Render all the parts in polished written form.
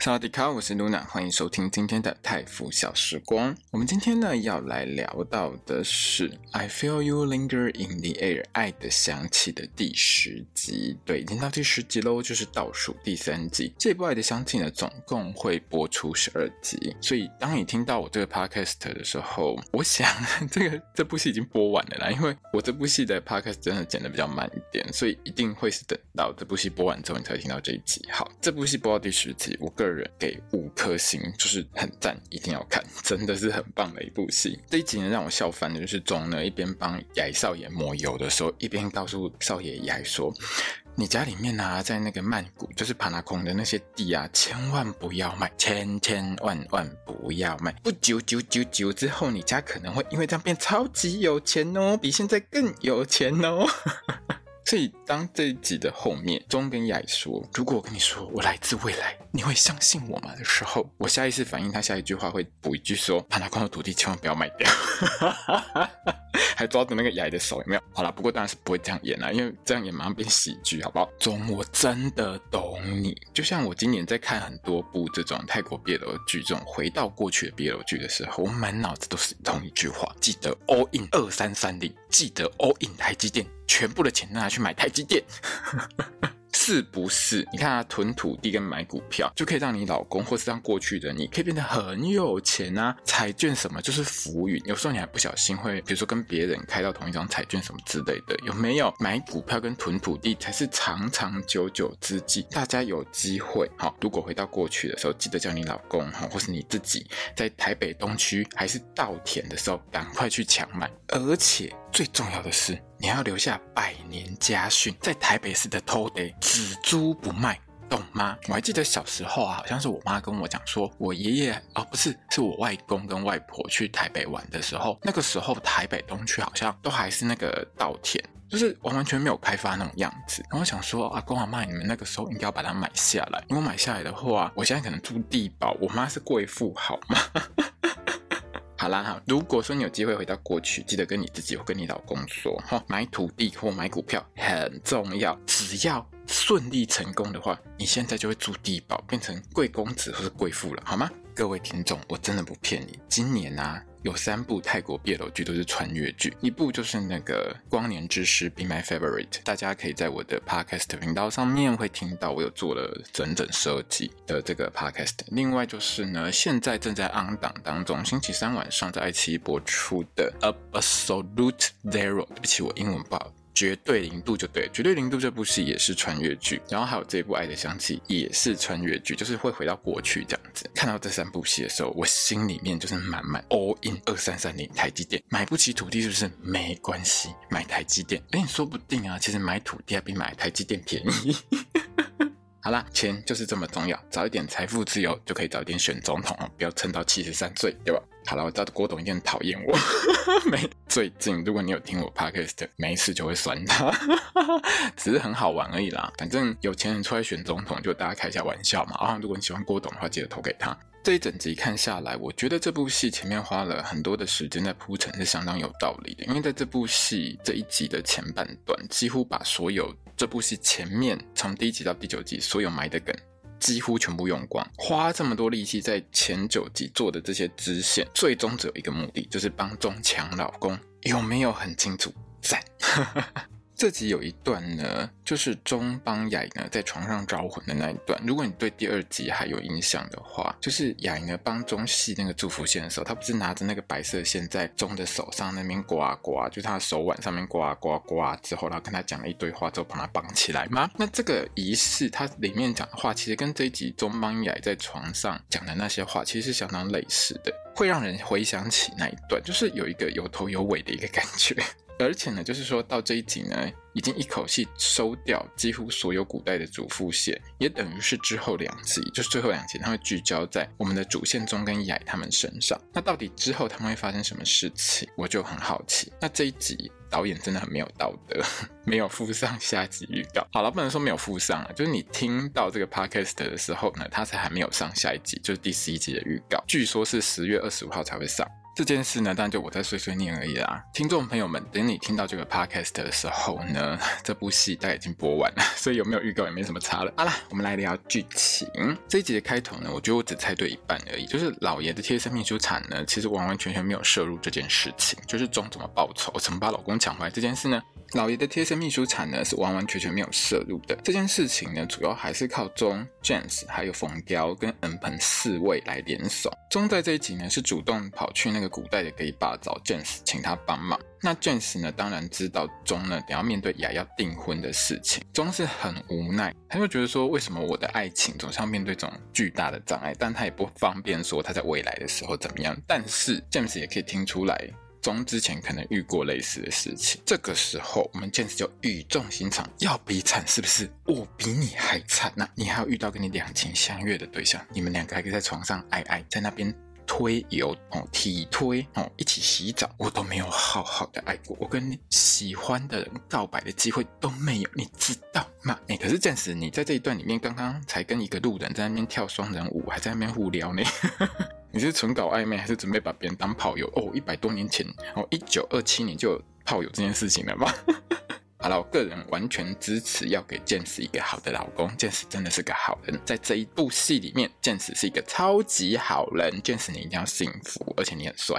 萨瓦迪卡，我是 Luna， 欢迎收听今天的泰服小时光。我们今天呢要来聊到的是 I Feel You Linger In The Air 爱的香气的第10集，对，已经到第10集咯，就是倒数第3集。这部爱的香气呢总共会播出12集，所以当你听到我这个 podcast 的时候，我想这部戏已经播完了啦，因为我这部戏的 podcast 真的剪得比较慢一点，所以一定会是等到这部戏播完之后你才会听到这一集。好，这部戏播到第10集，我个人给5颗星，就是很赞，一定要看，真的是很棒的一部戏。这一集呢让我笑翻的就是钟呢一边帮雅少爷抹油的时候，一边告诉少爷雅说，你家里面啊在那个曼谷就是帕纳空的那些地啊，千万不要卖，千万不要卖，不久之后你家可能会因为这样变超级有钱哦，比现在更有钱哦。所以当这一集的后面钟跟雅说，如果我跟你说我来自未来，你会相信我吗的时候，我下意识反应他下一句话会补一句说，帕纳空的土地千万不要卖掉。还抓着那个雅的手，有没有？好啦，不过当然是不会这样演啦，因为这样演马上变喜剧，好不好？钟，我真的懂你。就像我今年在看很多部这种泰国 BL 剧，这种回到过去的 BL 剧的时候，我满脑子都是同一句话，记得 all in 2330，记得 all in 台积电，全部的钱拿去买台积电。是不是你看啊，囤土地跟买股票就可以让你老公或是让过去的你可以变得很有钱啊，彩券什么就是浮云，有时候你还不小心会比如说跟别人开到同一张彩券什么之类的，有没有？买股票跟囤土地才是长长久久之计，大家有机会好，如果回到过去的时候，记得叫你老公或是你自己在台北东区还是稻田的时候赶快去抢买，而且最重要的是你要留下100年家训，在台北市的偷得只租不卖，懂吗？我还记得小时候啊，好像是我妈跟我讲说，我爷爷哦不是，是我外公跟外婆去台北玩的时候，那个时候台北东区好像都还是那个稻田，就是完全没有开发那种样子。然后我想说，阿公阿嬤，你们那个时候应该要把它买下来，因为买下来的话，我现在可能住地堡，我妈是贵妇，好吗？好啦，好，如果说你有机会回到过去，记得跟你自己或跟你老公说，买土地或买股票很重要，只要顺利成功的话，你现在就会住地堡，变成贵公子或是贵妇了，好吗？各位听众，我真的不骗你，今年啊有3部泰国 BL 剧都是穿越剧，一部就是那个光年之诗 Be my favorite， 大家可以在我的 podcast 频道上面会听到我有做了整整12集的这个 podcast。 另外就是呢现在正在 on 档当中，星期3晚上在爱奇艺播出的 Absolute Zero， 对不起我英文不好，绝对0度就对了，绝对0度这部戏也是穿越剧，然后还有这部爱的香气也是穿越剧，就是会回到过去这样子。看到这3部戏的时候，我心里面就是满满 all in 2330台积电，买不起土地是不是？没关系，买台积电，而且说不定啊，其实买土地还比买台积电便宜。好啦，钱就是这么重要，早一点财富自由就可以早一点选总统，不要撑到73岁，对吧？好啦，我知道郭董一定讨厌我。最近如果你有听我 podcast， 没事就会酸他，只是很好玩而已啦，反正有钱人出来选总统就大家开一下玩笑嘛。如果你喜欢郭董的话，记得投给他。这一整集看下来，我觉得这部戏前面花了很多的时间在铺陈是相当有道理的，因为在这部戏这一集的前半段，几乎把所有这部戏前面从第1集到第9集所有埋的梗几乎全部用光，花这么多力气在前9集做的这些支线，最终只有一个目的，就是帮钟抢老公，有没有很清楚？赞。这集有一段呢，就是钟帮雅呢在床上招魂的那一段。如果你对第2集还有印象的话，就是雅呢帮钟系那个祝福线的时候，他不是拿着那个白色线在钟的手上那边刮刮，就是他的手腕上面刮刮刮之后，然后跟他讲了一堆话之后把他绑起来吗？那这个仪式它里面讲的话，其实跟这一集钟帮雅在床上讲的那些话其实是相当类似的，会让人回想起那一段，就是有一个有头有尾的一个感觉。而且呢，就是说到这一集呢，已经一口气收掉几乎所有古代的主副线，也等于是之后两集，就是最后两集它会聚焦在我们的主线中跟雅他们身上。那到底之后他们会发生什么事情，我就很好奇。那这一集导演真的很没有道德，没有附上下集预告。好了，不能说没有附上，就是你听到这个 podcast 的时候呢，它才还没有上下一集，就是第11集的预告，据说是10月25号才会上。这件事呢，当然就我在碎碎念而已啦。听众朋友们，等你听到这个 podcast 的时候呢，这部戏大概已经播完了，所以有没有预告也没什么差了。好啦，我们来聊剧情。这一集的开头呢，我觉得我只猜对一半而已，就是老爷的贴身秘书长呢，其实完完全全没有涉入这件事情，就是钟怎么报仇，怎么把老公抢回来这件事呢，老爷的贴身秘书长呢是完完全全没有涉入的。这件事情呢，主要还是靠钟、James 还有冯雕跟恩鹏四位来联手。钟在这一集呢是主动跑去那个古代的给爸找 James 请他帮忙。那 James 呢当然知道钟呢等要面对雅要订婚的事情，钟是很无奈，他就觉得说为什么我的爱情总是要面对这种巨大的障碍，但他也不方便说他在未来的时候怎么样。但是 James 也可以听出来钟之前可能遇过类似的事情，这个时候我们 James 就语重心长，要比惨是不是？我比你还惨啊，你还要遇到跟你两情相悦的对象，你们两个还可以在床上爱爱，在那边推油、体推、一起洗澡，我都没有好好的爱过，我跟你喜欢的人告白的机会都没有，你知道吗？可是暂时你在这一段里面刚刚才跟一个路人在那边跳双人舞，还在那边互撩呢你是纯搞暧昧还是准备把别人当炮友？哦，100多年前，1927年就有炮友这件事情了吧好了，我个人完全支持要给 James 一个好的老公， James 真的是个好人，在这一部戏里面 James 是一个超级好人， James 你一定要幸福，而且你很帅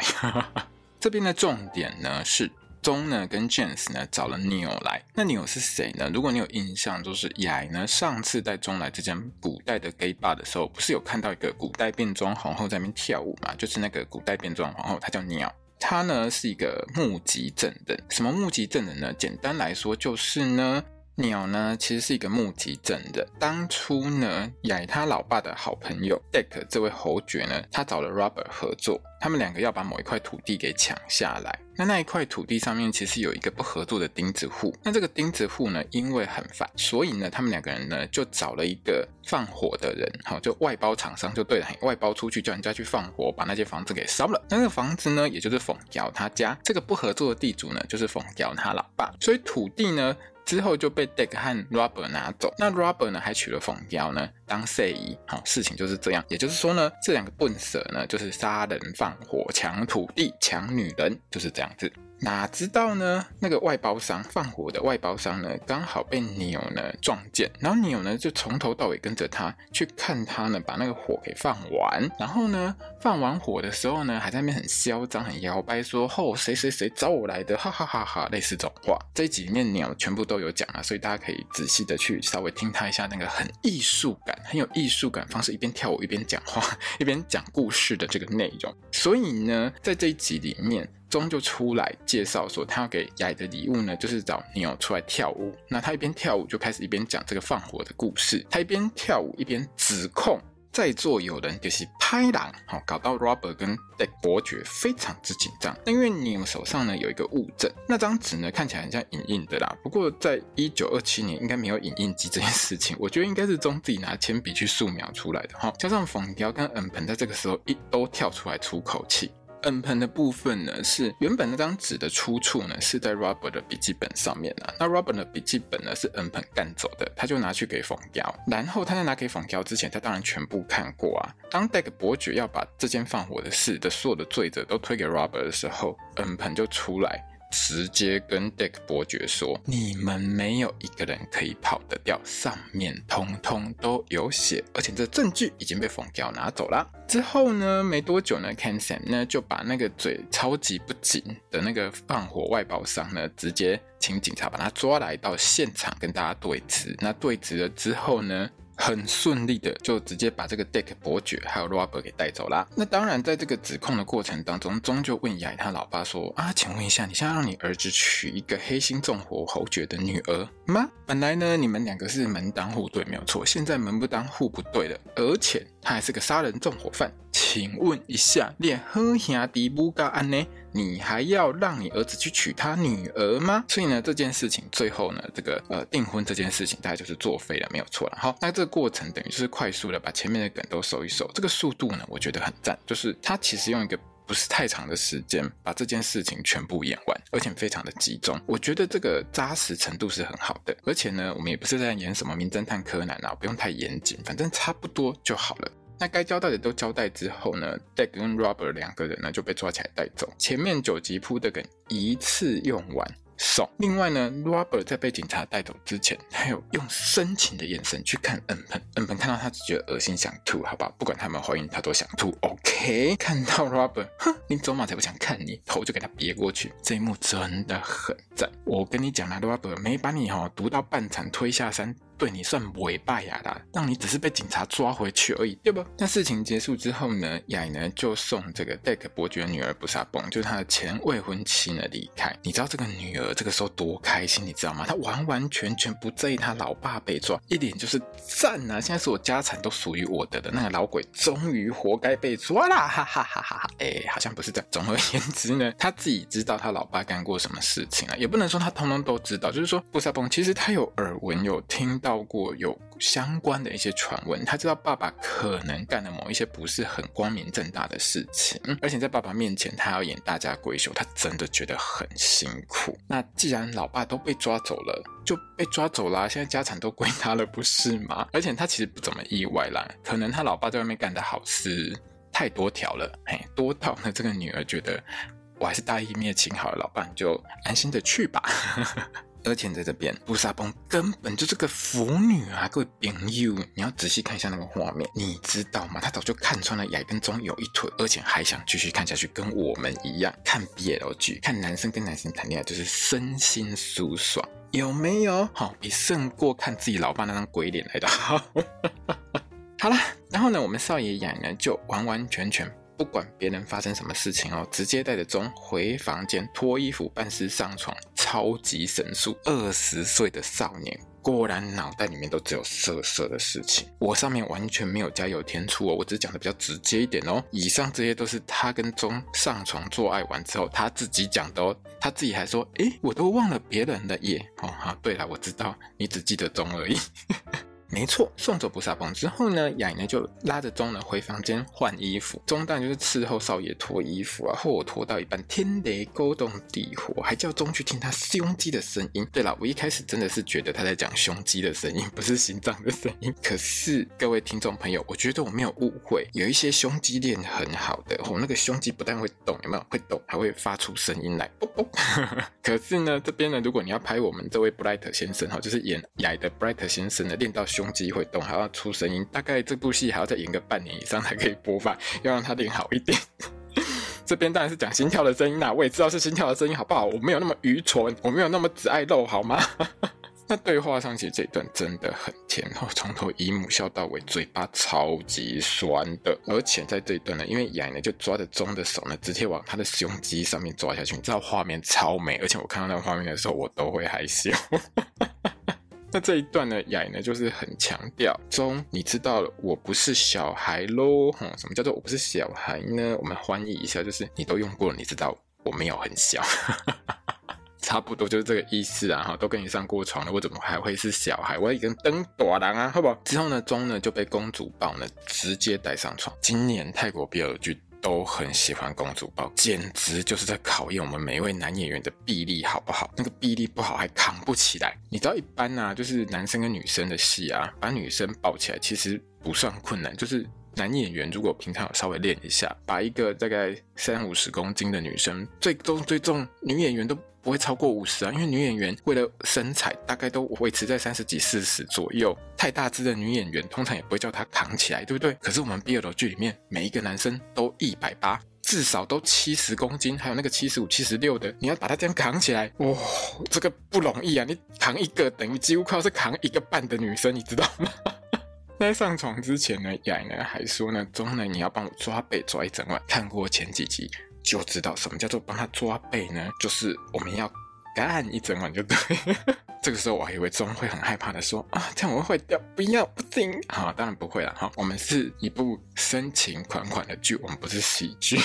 这边的重点呢是钟呢跟 James 呢找了 Neil 来，那 Neil 是谁呢？如果你有印象，就是雅呢上次带钟来这间古代的 gay bar 的时候，不是有看到一个古代变装皇后在那边跳舞嘛？就是那个古代变装皇后，她叫 Neil，他呢是一个目击证人。什么目击证人呢？简单来说就是呢，鸟呢其实是一个目击证人。当初呢，雅他老爸的好朋友 Deck 这位侯爵呢，他找了 Robert 合作，他们两个要把某一块土地给抢下来。那一块土地上面其实有一个不合作的钉子户，那这个钉子户呢因为很烦，所以呢他们两个人呢就找了一个放火的人，就外包厂商就对了，外包出去叫人家去放火，把那间房子给烧了。那这个房子呢也就是冯瑶他家，这个不合作的地主呢就是冯瑶他老爸，所以土地呢之后就被 Deck 和 Robert 拿走。那 Robert 呢还娶了冯瑶呢当谢姨，事情就是这样。也就是说呢，这两个笨蛇呢就是杀人放火抢土地抢女人，就是这样子。哪知道呢，那个外包商放火的外包商呢刚好被牛呢撞见，然后牛呢就从头到尾跟着他去看他呢把那个火给放完，然后呢放完火的时候呢还在那边很嚣张很摇摆说谁谁谁找我来的，哈哈哈哈，类似这种话。这一集里面牛全部都有讲啊，所以大家可以仔细的去稍微听他一下那个很艺术感很有艺术感方式，一边跳舞一边讲话一边讲故事的这个内容。所以呢在这一集里面钟就出来介绍说他要给雅的礼物呢就是找牛出来跳舞。那他一边跳舞就开始一边讲这个放火的故事，他一边跳舞一边指控在座有人就是拍狼，搞到 Robert 跟 Deck 伯爵非常之紧张。因为牛手上呢有一个物证，那张纸呢看起来很像影印的啦，不过在1927年应该没有影印机这件事情，我觉得应该是钟自己拿铅笔去素描出来的，加上冯雕跟恩鹏在这个时候一都跳出来出口气。恩鹏的部分呢是原本那张纸的出处呢是在 Robert 的笔记本上面啦，那 Robert 的笔记本呢是恩鹏干走的，他就拿去给冯雕，然后他在拿给冯雕之前他当然全部看过啊。当 Deck 伯爵要把这间放火的事的所有的罪责都推给 Robert 的时候，恩鹏就出来直接跟 Deck 伯爵说，你们没有一个人可以跑得掉，上面通通都有写，而且这证据已经被冯雕拿走啦。之后呢没多久呢 Ken Sam 呢就把那个嘴超级不紧的那个放火外包商呢直接请警察把他抓来到现场跟大家对质。那对质了之后呢很顺利的就直接把这个 Deck 伯爵还有 Robert 给带走啦。那当然在这个指控的过程当中，钟就问雅他老爸说啊，请问一下，你现在让你儿子娶一个黑心纵火侯爵的女儿吗？本来呢你们两个是门当户对没有错，现在门不当户不对了，而且他还是个杀人纵火犯，请问一下，连好兄弟不到这样，你还要让你儿子去娶他女儿吗？所以呢，这件事情最后呢，这个订婚这件事情大概就是作废了，没有错了哈。那这个过程等于就是快速的把前面的梗都收一收，这个速度呢，我觉得很赞，就是他其实用一个不是太长的时间把这件事情全部演完，而且非常的集中，我觉得这个扎实程度是很好的。而且呢，我们也不是在演什么名侦探柯南啊，不用太严谨，反正差不多就好了。那该交代的都交代之后呢， Deck 跟 Robert 两个人呢就被抓起来带走，前面9集铺的梗一次用完。另外呢， Robert 在被警察带走之前，他有用深情的眼神去看恩鹏，恩鹏看到他只觉得恶心想吐，好吧，不管他们怀孕他都想吐 OK。 看到 Robert， 哼，你走马才不想看你，头就给他别过去，这一幕真的很赞。我跟你讲啦， Robert 没把你毒到半残推下山，对你算尾巴呀啦，让你只是被警察抓回去而已，对不？那事情结束之后呢，雅呢就送这个 Deck 伯爵的女儿布萨崩，就是他的前未婚妻呢离开。你知道这个女儿这个时候多开心，你知道吗？她完完全全不在意她老爸被抓，一点就是赞啊！现在所有家产都属于我的了，那个老鬼终于活该被抓啦，哈哈哈哈！好像不是这样。总而言之呢，她自己知道她老爸干过什么事情啊，也不能说她通通都知道，就是说布萨崩其实她有耳闻有听到过有相关的一些传闻，他知道爸爸可能干了某一些不是很光明正大的事情，而且在爸爸面前他要演大家闺秀，他真的觉得很辛苦。那既然老爸都被抓走了就被抓走啦，现在家产都归他了，不是吗？而且他其实不怎么意外啦，可能他老爸在外面干的好事太多条了，多到呢这个女儿觉得我还是大义灭亲好了，老爸你就安心的去吧。而且在这边布萨崩根本就是个腐女啊，各位朋友，你要仔细看一下那个画面，你知道吗？他早就看穿了雅跟中有一腿，而且还想继续看下去，跟我们一样看 BL 剧，看男生跟男生谈恋爱就是身心舒爽，有没有？比胜过看自己老爸那张鬼脸来的好。好啦，然后呢，我们少爷雅呢就完完全全不管别人发生什么事情哦，直接带着钟回房间脱衣服半湿上床，超级神速。20岁的少年果然脑袋里面都只有色色的事情，我上面完全没有加油添醋哦，我只讲的比较直接一点哦。以上这些都是他跟钟上床做爱完之后他自己讲的哦，他自己还说我都忘了别人的耶。对啦，我知道你只记得钟而已。没错，送走布萨崩之后呢，雅呢就拉着钟呢回房间换衣服，钟当然就是伺候少爷脱衣服啊，或脱到一半天雷勾动地火，还叫钟去听他胸肌的声音。对啦，我一开始真的是觉得他在讲胸肌的声音，不是心脏的声音，可是各位听众朋友，我觉得我没有误会，有一些胸肌练很好的那个胸肌不但会动，有没有？会动还会发出声音来，啵啵。可是呢，这边呢，如果你要拍我们这位 Bright 先生就是演雅的 Bright 先生呢，练到胸肌会动还要出声音，大概这部戏还要再演个半年以上才可以播放，要让它练好一点。这边当然是讲心跳的声音啦，我也知道是心跳的声音好不好，我没有那么愚蠢，我没有那么只爱肉好吗？那对话上其实这一段真的很甜，从头姨母笑到尾，嘴巴超级酸的。而且在这一段呢，因为雅呢就抓着钟的手呢直接往他的胸肌上面抓下去，你知道画面超美，而且我看到那个画面的时候我都会害羞。那这一段呢，雅呢就是很强调钟，你知道了，我不是小孩咯。什么叫做我不是小孩呢？我们翻译一下，就是你都用过了，你知道我没有很小。差不多就是这个意思啊，都跟你上过床了，我怎么还会是小孩？我已经当大人啊，好不好？之后呢，钟呢就被公主抱呢直接带上床。今年泰国 BL 剧都很喜欢公主抱，简直就是在考验我们每一位男演员的臂力好不好，那个臂力不好还扛不起来。你知道一般啊，就是男生跟女生的戏啊，把女生抱起来其实不算困难，就是男演员如果平常有稍微练一下，把一个大概30-50公斤的女生，最重女演员都不会超过50啊，因为女演员为了身材大概都维持在30几40左右，太大只的女演员通常也不会叫她扛起来，对不对？可是我们 BL 剧里面每一个男生都180，至少都70公斤，还有那个75、76的，你要把它这样扛起来，哇，这个不容易啊！你扛一个等于几乎快要是扛1个半的女生，你知道吗？在上床之前呢，雅呢还说呢，钟呢你要帮我抓背抓一整晚，看过前几集就知道什么叫做帮他抓背呢，就是我们要干一整晚就对。这个时候我还以为钟会很害怕的说啊，这样我会坏掉，不要，不行。好，当然不会啦，我们是一部深情款款的剧，我们不是喜剧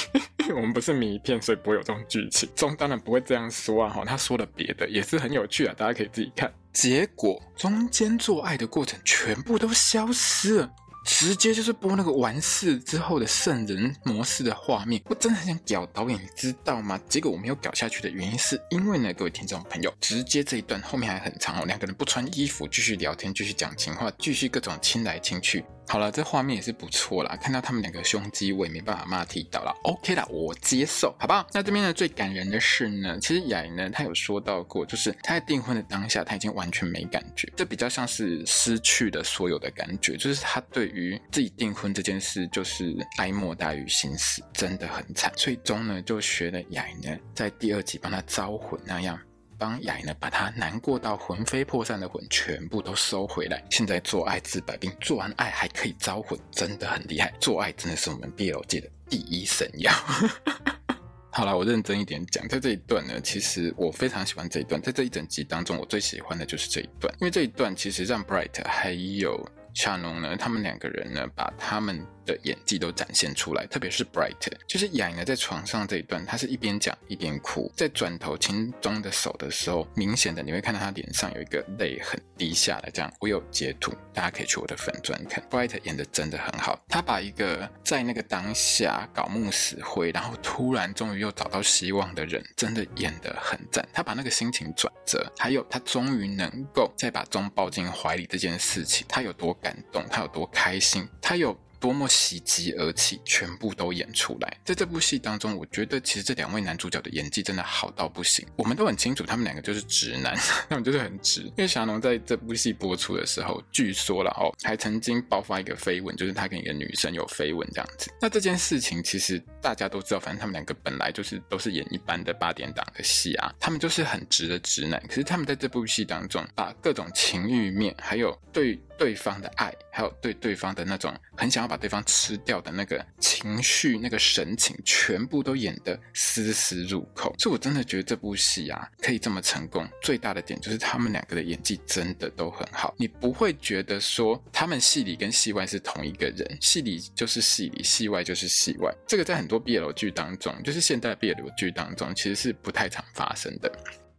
我们不是迷片，所以不会有这种剧情。钟当然不会这样说啊，他说了别的也是很有趣啊，大家可以自己看。结果中间做爱的过程全部都消失了，直接就是播那个完事之后的圣人模式的画面。我真的很想屌导演，你知道吗？结果我没有屌下去的原因是因为呢，各位听众朋友，直接这一段后面还很长哦，两个人不穿衣服继续聊天，继续讲情话，继续各种亲来亲去。好了，这画面也是不错啦，看到他们两个胸肌我也没办法骂剃刀啦， OK 啦，我接受，好不好？那这边呢，最感人的是呢，其实雅莹呢她有说到过，就是她在订婚的当下她已经完全没感觉，这比较像是失去了所有的感觉，就是她对于自己订婚这件事就是哀莫大于心死，真的很惨。最终呢就学了雅莹呢在第二集帮她招魂那样，帮雅呢把他难过到魂飞魄散的魂全部都收回来。现在做爱治百病，做完爱还可以招魂，真的很厉害。做爱真的是我们 BL 界的第一神药好啦，我认真一点讲，在这一段呢，其实我非常喜欢这一段，在这一整集当中我最喜欢的就是这一段，因为这一段其实让 Bright 还有夏农呢，他们两个人呢把他们的演技都展现出来，特别是 Bright， 就是雅莹呢在床上这一段，她是一边讲一边哭，在转头亲钟的手的时候，明显的你会看到她脸上有一个泪痕滴下来，这样我有截图，大家可以去我的粉专看。 Bright 演的真的很好，她把一个在那个当下搞木死灰，然后突然终于又找到希望的人，真的演得很赞，她把那个心情转折，还有她终于能够再把钟抱进怀里这件事情，她有多感动，她有多开心，她有多么喜极而泣，全部都演出来。在这部戏当中，我觉得其实这两位男主角的演技真的好到不行，我们都很清楚他们两个就是直男他们就是很直，因为霞农在这部戏播出的时候据说啦还曾经爆发一个绯闻，就是他跟一个女生有绯闻这样子。那这件事情其实大家都知道，反正他们两个本来就是都是演一般的八点档的戏啊，他们就是很直的直男，可是他们在这部戏当中把各种情欲面，还有对对方的爱，还有对对方的那种很想要把对方吃掉的那个情绪，那个神情全部都演得丝丝入扣。所以我真的觉得这部戏啊可以这么成功，最大的点就是他们两个的演技真的都很好，你不会觉得说他们戏里跟戏外是同一个人，戏里就是戏里，戏外就是戏外。这个在很多 BL 剧当中，就是现代 BL 剧当中其实是不太常发生的，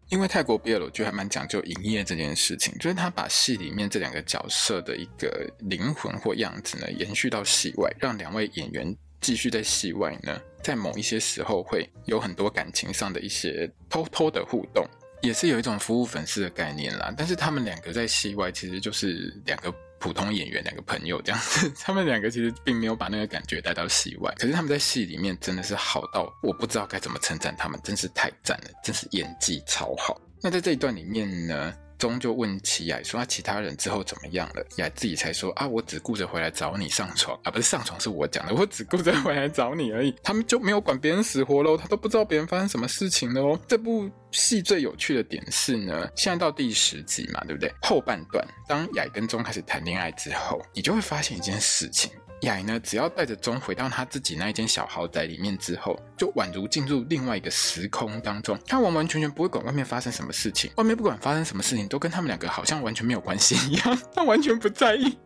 因为泰国 BL 剧还蛮讲究营业这件事情，就是他把戏里面这两个角色的一个灵魂或样子呢延续到戏外，让两位演员继续在戏外呢在某一些时候会有很多感情上的一些偷偷的互动，也是有一种服务粉丝的概念啦。但是他们两个在戏外其实就是两个普通演员，两个朋友这样子，他们两个其实并没有把那个感觉带到戏外，可是他们在戏里面真的是好到我不知道该怎么称赞他们，真是太赞了，真是演技超好。那在这一段里面呢，钟就问起雅说、其他人之后怎么样了，雅自己才说我只顾着回来找你上床啊，不是上床是我讲的，我只顾着回来找你而已，他们就没有管别人死活咯，他都不知道别人发生什么事情咯。这部戏最有趣的点是呢，现在到第10集嘛，对不对？后半段当雅跟钟开始谈恋爱之后，你就会发现一件事情，雅呢只要带着钟回到他自己那一间小豪宅里面之后，就宛如进入另外一个时空当中，他完完全全不会管外面发生什么事情，外面不管发生什么事情都跟他们两个好像完全没有关系一样，他完全不在意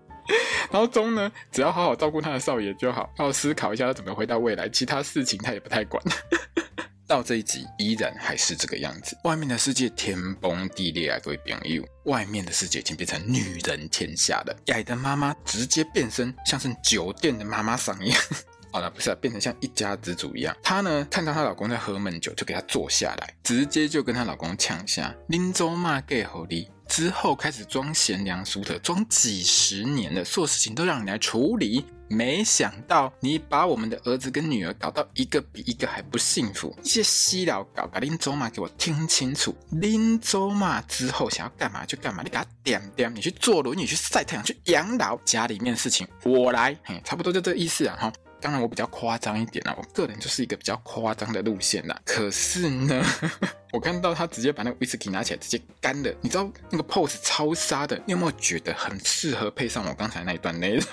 然后钟呢只要好好照顾他的少爷就好，要思考一下要怎么回到未来，其他事情他也不太管到这一集依然还是这个样子，外面的世界天崩地裂啊，各位朋友，外面的世界已经变成女人天下了，雅的妈妈直接变身像是酒店的妈妈桑一样好了，不是变成像一家之主一样，她呢看到她老公在喝闷酒，就给她坐下来，直接就跟她老公呛下恁祖妈嫁乎你，之后开始装贤良淑德，装几十年了，所有事情都让你来处理，没想到你把我们的儿子跟女儿搞到一个比一个还不幸福，一些西老搞把恁祖妈给我听清楚，恁祖妈之后想要干嘛就干嘛，你给他点点，你去坐轮椅，去晒太阳，去养老，家里面事情我来，差不多就这意思啊。当然我比较夸张一点啦，我个人就是一个比较夸张的路线啦。可是呢我看到他直接把那个威士忌拿起来直接干了，你知道那个 pose 超杀的，你有没有觉得很适合配上我刚才那一段内容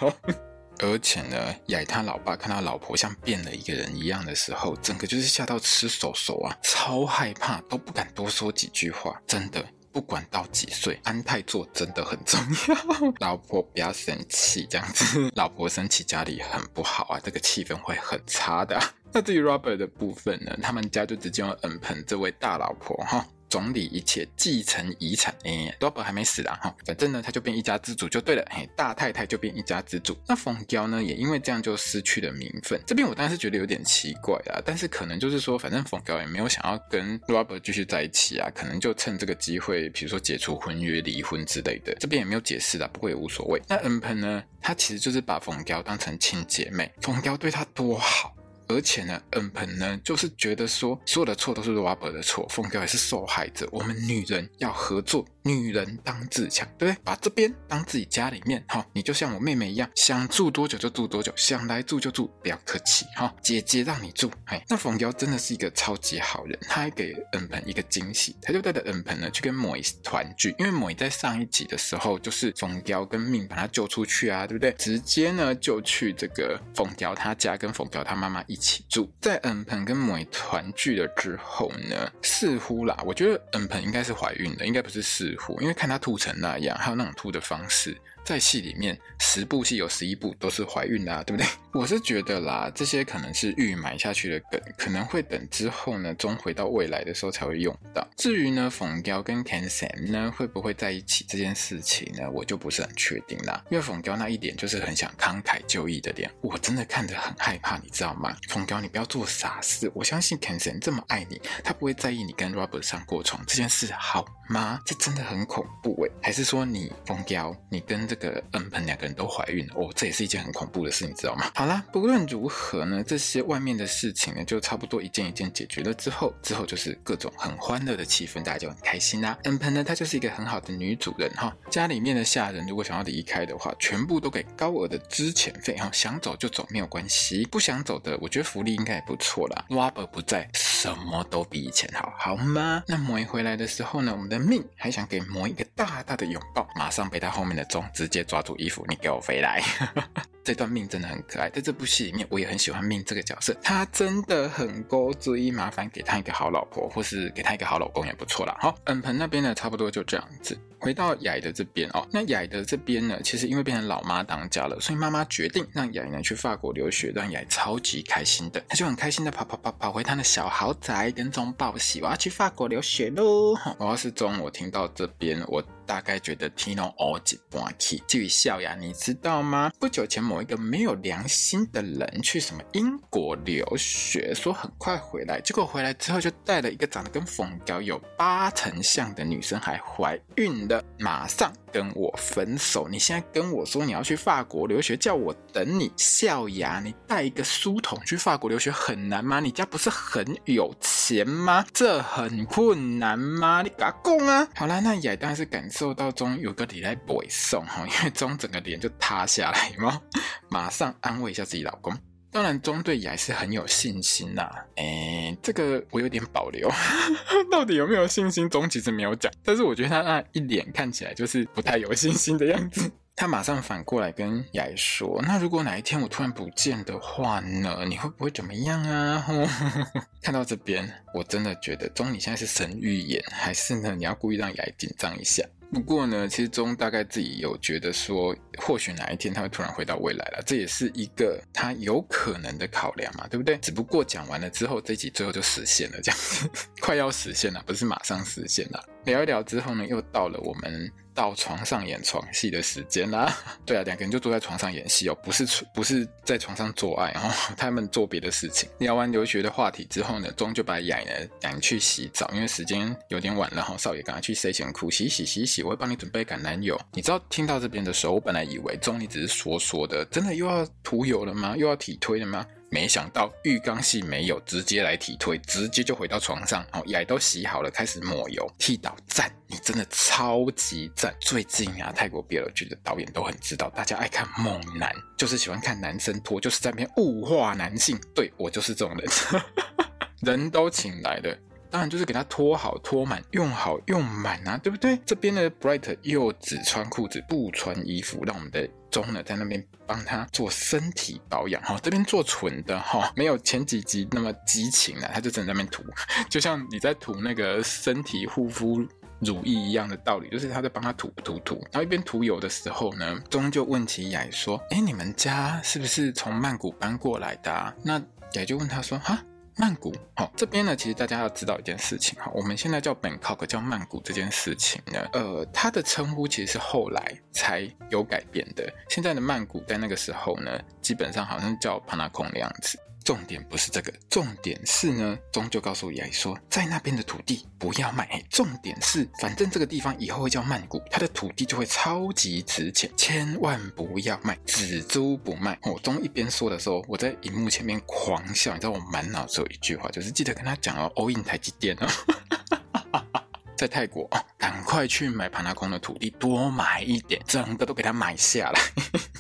而且呢，雅他老爸看到老婆像变了一个人一样的时候，整个就是吓到吃手手啊，超害怕，都不敢多说几句话，真的不管到几岁，安泰做真的很重要。老婆不要生气，这样子，老婆生气家里很不好啊，这个气氛会很差的。那至于 Robert 的部分呢，他们家就直接用恩彭这位大老婆哈总理一切，继承遗产。Robert 还没死啦哈，反正呢他就变一家之主就对了，大太太就变一家之主。那冯娇呢也因为这样就失去了名分。这边我当然是觉得有点奇怪啦，但是可能就是说，反正冯娇也没有想要跟 Robert 继续在一起啊，可能就趁这个机会，比如说解除婚约、离婚之类的。这边也没有解释啦，不过也无所谓。那恩彭呢，他其实就是把冯娇当成亲姐妹，冯娇对他多好。而且呢，恩彭呢，就是觉得说，所有的错都是 Robert 的错，冯娇也是受害者。我们女人要合作，女人当自强，对不对？把这边当自己家里面，哈，你就像我妹妹一样，想住多久就住多久，想来住就住，不要客气，哈，姐姐让你住。哎，那冯娇真的是一个超级好人，她还给恩彭一个惊喜，她就带着恩彭呢去跟莫伊团聚，因为莫伊在上一集的时候就是冯娇跟命把她救出去啊，对不对？直接呢就去这个冯娇她家跟冯娇她妈妈一起。在恩彭跟莫伊团聚了之后呢，似乎啦，我觉得恩彭应该是怀孕的，应该不是似乎，因为看她吐成那样，还有那种吐的方式，在戏里面10部戏有11部都是怀孕的啊，对不对？我是觉得啦，这些可能是预埋下去的梗，可能会等之后呢，终回到未来的时候才会用到。至于呢，冯娇跟 Ken Sam 呢会不会在一起这件事情呢，我就不是很确定啦，因为冯娇那一点就是很想慷慨就义的脸，我真的看着很害怕，你知道吗？冯娇，你不要做傻事，我相信 Ken Sam 这么爱你，他不会在意你跟 Robert 上过床这件事好吗？这真的很恐怖欸。还是说你冯娇，你跟这个恩彭两个人都怀孕了，这也是一件很恐怖的事，你知道吗？好啦，不论如何呢，这些外面的事情呢，就差不多一件一件解决了之后就是各种很欢乐的气氛，大家就很开心啦。恩彭呢，她就是一个很好的女主人哈，家里面的下人如果想要离开的话，全部都给高额的支遣费哈，想走就走没有关系，不想走的我觉得福利应该也不错啦。Robert 不在，什么都比以前好，好吗？那莫伊回来的时候呢，我们的命还想给莫伊一个大大的拥抱，马上被他后面的钟直接抓住衣服，你给我回来！这段命真的很可爱，在这部戏里面我也很喜欢命这个角色，他真的很勾追，麻烦给他一个好老婆或是给他一个好老公也不错啦。好，恩彭那边呢差不多就这样子，回到雅的这边哦。那雅的这边呢，其实因为变成老妈当家了，所以妈妈决定让雅呢去法国留学，让雅超级开心的，他就很开心的跑回他的小豪宅跟踪报喜，我要去法国留学咯。我要是中我听到这边，我大概觉得天都黑一半去。至于笑呀，你知道吗？不久前某一个没有良心的人去什么英国留学，说很快回来，结果回来之后就带了一个长得跟冯娇有80%像的女生，还怀孕了，马上跟我分手。你现在跟我说你要去法国留学，叫我等你？笑呀，你带一个书童去法国留学很难吗？你家不是很有钱吗？这很困难吗？你给他讲啊。好啦，那也当然是感受到中有个礼来背诵，因为中整个脸就塌下来，有没有？马上安慰一下自己老公。当然中对雅是很有信心啦、这个我有点保留到底有没有信心中其实没有讲，但是我觉得他那一脸看起来就是不太有信心的样子。他马上反过来跟雅说，那如果哪一天我突然不见的话呢，你会不会怎么样啊？看到这边我真的觉得中你现在是神预言，还是呢你要故意让雅紧张一下？不过呢，其实中大概自己有觉得说，或许哪一天他会突然回到未来了，这也是一个他有可能的考量嘛，对不对？只不过讲完了之后，这一集最后就实现了，这样子快要实现了，不是马上实现了。聊一聊之后呢，又到了我们到床上演床戏的时间啦。对啊，两个人就坐在床上演戏哦，不是在床上做爱哦，他们做别的事情。聊完留学的话题之后呢，中就把雅呢赶去洗澡，因为时间有点晚了，少爷赶快去洗前裤，洗，我会帮你准备橄榄油。你知道听到这边的时候，我本来以为中你只是说的，真的又要涂油了吗？又要体推了吗？没想到浴缸戏没有，直接来体推，直接就回到床上，也都洗好了，开始抹油剃导。赞，你真的超级赞。最近啊，泰国 BL 剧的导演都很知道，大家爱看猛男，就是喜欢看男生脱，就是在那边物化男性。对，我就是这种人人都请来了，当然就是给他脱好脱满，用好用满啊，对不对？这边的 Bright 又只穿裤子不穿衣服，让我们的中呢在那边帮他做身体保养、这边做纯的、没有前几集那么激情了，他就真的在那边涂，就像你在涂那个身体护肤乳液一样的道理，就是他在帮他涂，然后一边涂油的时候呢，钟就问起雅说，诶，你们家是不是从曼谷搬过来的啊？那雅就问他说，哈，曼谷，这边呢，其实大家要知道一件事情，我们现在叫 Bangkok 叫曼谷这件事情呢，它的称呼其实是后来才有改变的。现在的曼谷在那个时候呢，基本上好像叫 Panakon 的样子。重点不是这个，重点是呢，钟就告诉雅说，在那边的土地不要卖，重点是反正这个地方以后会叫曼谷，它的土地就会超级值钱，千万不要卖，只租不卖。钟一边说的时候，我在荧幕前面狂笑，你知道我满脑子有一句话，就是记得跟他讲哦，all in 台积电哦。在泰国赶快去买帕纳空的土地，多买一点，整个都给他买下来。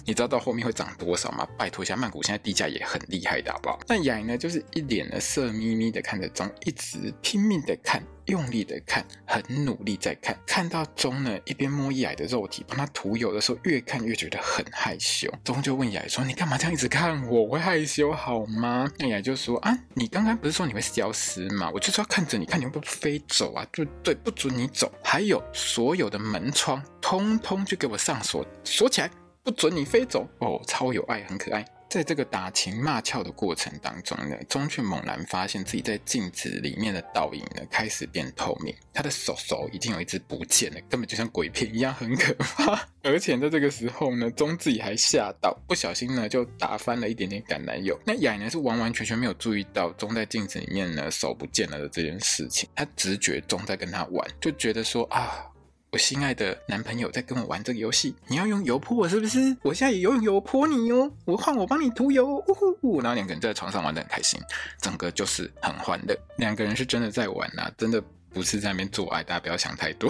你知道到后面会涨多少吗？拜托一下，曼谷现在地价也很厉害的好不好？那雅呢，就是一脸的色眯眯的看着钟，一直拼命的看，用力的看，很努力在看，看到钟呢一边摸雅的肉体，帮他涂油的时候，越看越觉得很害羞。钟就问雅说，你干嘛这样一直看我，我会害羞好吗？那雅就说，啊，你刚刚不是说你会消失吗？我就是要看着你，看你会不会飞走啊，对对，不准你走，还有所有的门窗通通就给我上锁，锁起来，不准你飞走哦，超有爱，很可爱。在这个打情骂俏的过程当中呢，钟却猛然发现自己在镜子里面的倒影呢开始变透明，他的手已经有一只不见了，根本就像鬼片一样，很可怕。而且在这个时候呢，钟自己还吓到，不小心呢就打翻了一点点橄榄油。那雅呢是完完全全没有注意到钟在镜子里面呢手不见了的这件事情，他直觉钟在跟他玩，就觉得说，啊，我心爱的男朋友在跟我玩这个游戏，你要用油泼我是不是？我现在也用油泼你哦，我换我帮你涂油哦，然后两个人在床上玩得很开心，整个就是很欢乐，两个人是真的在玩啊，真的不是在那边做爱，大家不要想太多，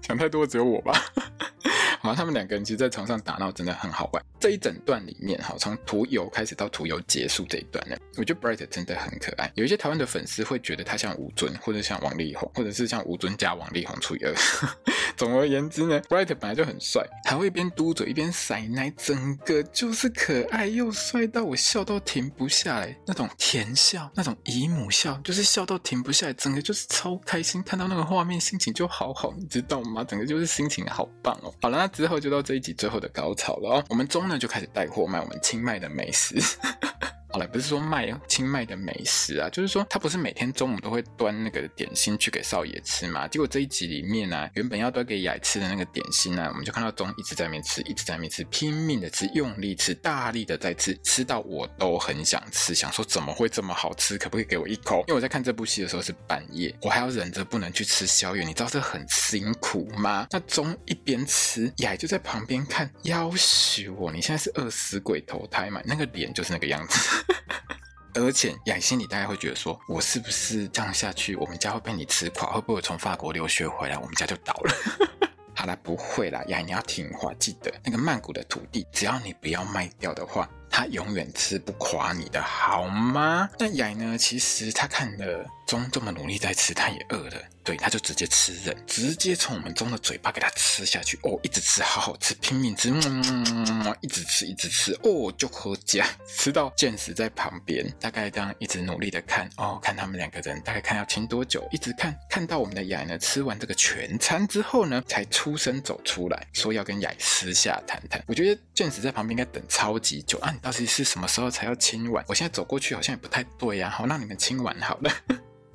想太多只有我吧。好，他们两个人其实在床上打闹真的很好玩。这一整段里面，从涂油开始到涂油结束这一段呢，我觉得 Bright 真的很可爱。有一些台湾的粉丝会觉得他像吴尊，或者像王力宏，或者是像吴尊加王力宏除以2。总而言之呢， Bright 本来就很帅，还会一边嘟嘴一边塞奶，整个就是可爱又帅到我笑到停不下来，那种甜笑，那种姨母笑，就是笑到停不下来，整个就是超开心，看到那个画面心情就好好，你知道吗？整个就是心情好棒哦。好了，那之后就到这一集最后的高潮了哦。我们中呢就开始带货卖我们清迈的美食。好了，不是说卖清迈的美食啊，就是说他不是每天中午都会端那个点心去给少爷吃嘛？结果这一集里面啊，原本要端给雅吃的那个点心啊，我们就看到钟一直在那边吃，拼命的吃，用力吃，大力的在吃，吃到我都很想吃，想说怎么会这么好吃，可不可以给我一口？因为我在看这部戏的时候是半夜，我还要忍着不能去吃宵夜，你知道这很辛苦吗？那钟一边吃，雅就在旁边看，要求我，你现在是饿死鬼投胎嘛？那个脸就是那个样子。而且雅心里大概会觉得说，我是不是这样下去我们家会被你吃垮，会不会从法国留学回来我们家就倒了。好啦，不会啦，雅你要听话，记得那个曼谷的土地只要你不要卖掉的话，他永远吃不垮你的好吗？那雅呢，其实他看了钟这么努力在吃，他也饿了，对，他就直接吃人，直接从我们钟的嘴巴给他吃下去哦，一直吃，好好吃，拼命吃，一直吃哦，就喝家，吃到剑士在旁边，大概这样一直努力的看哦，看他们两个人大概看要亲多久，一直看，看到我们的雅呢吃完这个全餐之后呢，才出声走出来，说要跟雅私下谈谈。我觉得剑士在旁边应该等超级久啊，到底是什么时候才要亲完？我现在走过去好像也不太对啊，好，让你们亲完好了。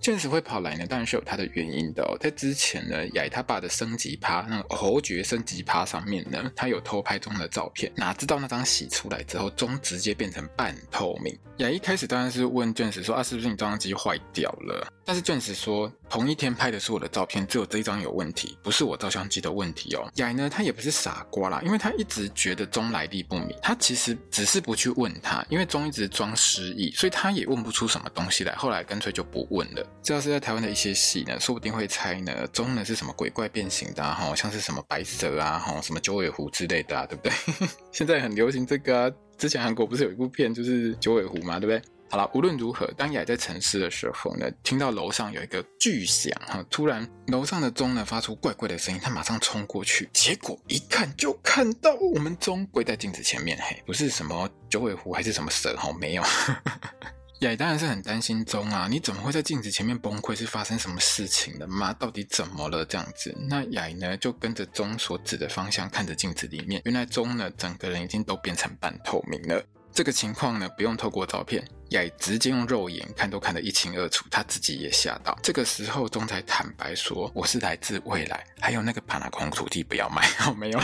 卷子会跑来呢，当然是有他的原因的哦。在之前呢，雅他爸的升级趴，那个侯爵升级趴上面呢，他有偷拍钟的照片，哪知道那张洗出来之后，钟直接变成半透明。雅一开始当然是问卷子说，啊，是不是你照相机坏掉了？但是卷子说，同一天拍的是我的照片，只有这一张有问题，不是我照相机的问题哦。雅呢，他也不是傻瓜啦，因为他一直觉得钟来历不明，他其实只是不去问他，因为钟一直装失忆，所以他也问不出什么东西来，后来干脆就不问了。这要是在台湾的一些戏呢，说不定会猜呢，钟呢是什么鬼怪变形的啊，像是什么白蛇啊，什么九尾狐之类的啊，对不对？现在很流行这个啊，之前韩国不是有一部片就是九尾狐嘛，对不对？好啦，无论如何，当雅在沉思的时候呢，听到楼上有一个巨响，突然楼上的钟呢发出怪怪的声音，他马上冲过去，结果一看就看到我们钟跪在镜子前面，嘿，不是什么九尾狐还是什么蛇，没有。雅怡当然是很担心中啊，你怎么会在镜子前面崩溃？是发生什么事情了吗？到底怎么了这样子？那雅怡呢就跟着中所指的方向看着镜子里面，原来中呢整个人已经都变成半透明了。这个情况呢不用透过照片，雅怡直接用肉眼看都看得一清二楚，她自己也吓到。这个时候中才坦白说，我是来自未来，还有那个帕拿空土地不要买。哦，没有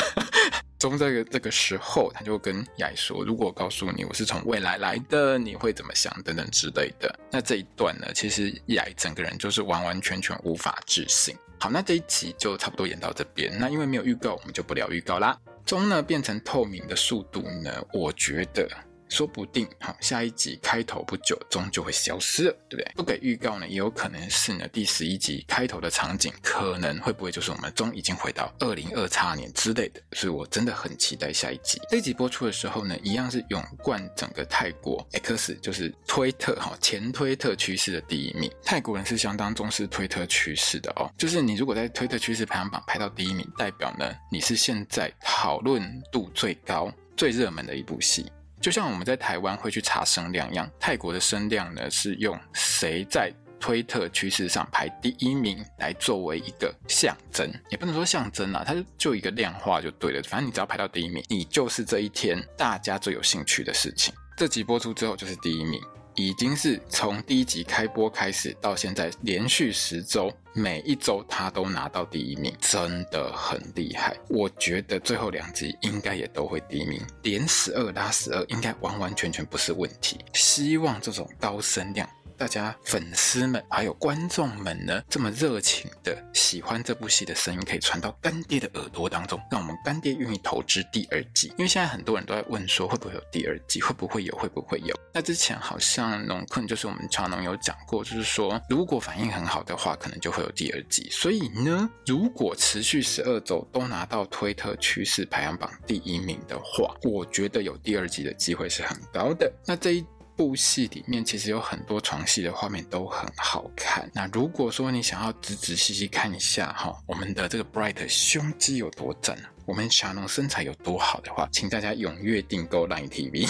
中这个时候他就跟雅怡说，如果我告诉你我是从未来来的，你会怎么想等等之类的。那这一段呢其实雅怡整个人就是完完全全无法置信。好，那这一集就差不多演到这边，那因为没有预告我们就不聊预告啦。中呢变成透明的速度呢，我觉得说不定下一集开头不久中就会消失了，对不对？不给预告呢也有可能是呢第11集开头的场景可能会不会就是我们中已经回到2028年之类的，所以我真的很期待下一集。这一集播出的时候呢一样是勇冠整个泰国 X， 就是推特前推特趋势的第一名。泰国人是相当重视推特趋势的哦，就是你如果在推特趋势排行榜排到第一名，代表呢你是现在讨论度最高最热门的一部戏。就像我们在台湾会去查声量一样，泰国的声量呢是用谁在推特趋势上排第一名来作为一个象征，也不能说象征啦，它就一个量化就对了，反正你只要排到第一名，你就是这一天大家最有兴趣的事情。这集播出之后就是第一名，已经是从第一集开播开始到现在连续10周，每一周他都拿到第一名，真的很厉害。我觉得最后2集应该也都会第一名，连12拉12应该完完全全不是问题。希望这种高声量大家粉丝们还有观众们呢这么热情的喜欢这部戏的声音可以传到干爹的耳朵当中，让我们干爹愿意投资第2季。因为现在很多人都在问说会不会有第2季，会不会有。那之前好像农困就是我们常农有讲过，就是说如果反应很好的话可能就会有第2季。所以呢如果持续12周都拿到推特趋势排行榜第一名的话，我觉得有第2季的机会是很高的。那这一部戏里面其实有很多床戏的画面都很好看，那如果说你想要仔仔细细看一下我们的这个 Bright 胸肌有多正，我们小农身材有多好的话，请大家踊跃订购 LINE TV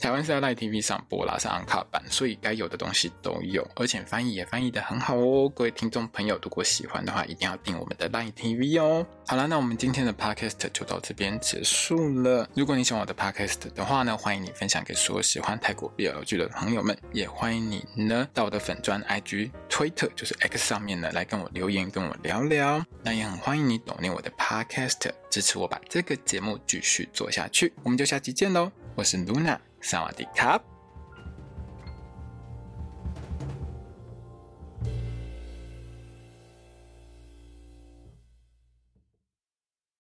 台湾是在 LINE TV 上播啦，是 Uncut 版，所以该有的东西都有，而且翻译也翻译得很好哦。各位听众朋友如果喜欢的话一定要订我们的 LINE TV 哦。好啦，那我们今天的 Podcast 就到这边结束了。如果你喜欢我的 Podcast 的话呢，欢迎你分享给所有喜欢泰国 BL 剧的朋友们，也欢迎你呢到我的粉专 IG 推特就是 X 上面呢来跟我留言跟我聊聊，那也很欢迎你抖内我的 Podcast 支持我把这个节目继续做下去。我们就下期见咯，我是 Luna，萨瓦迪卡。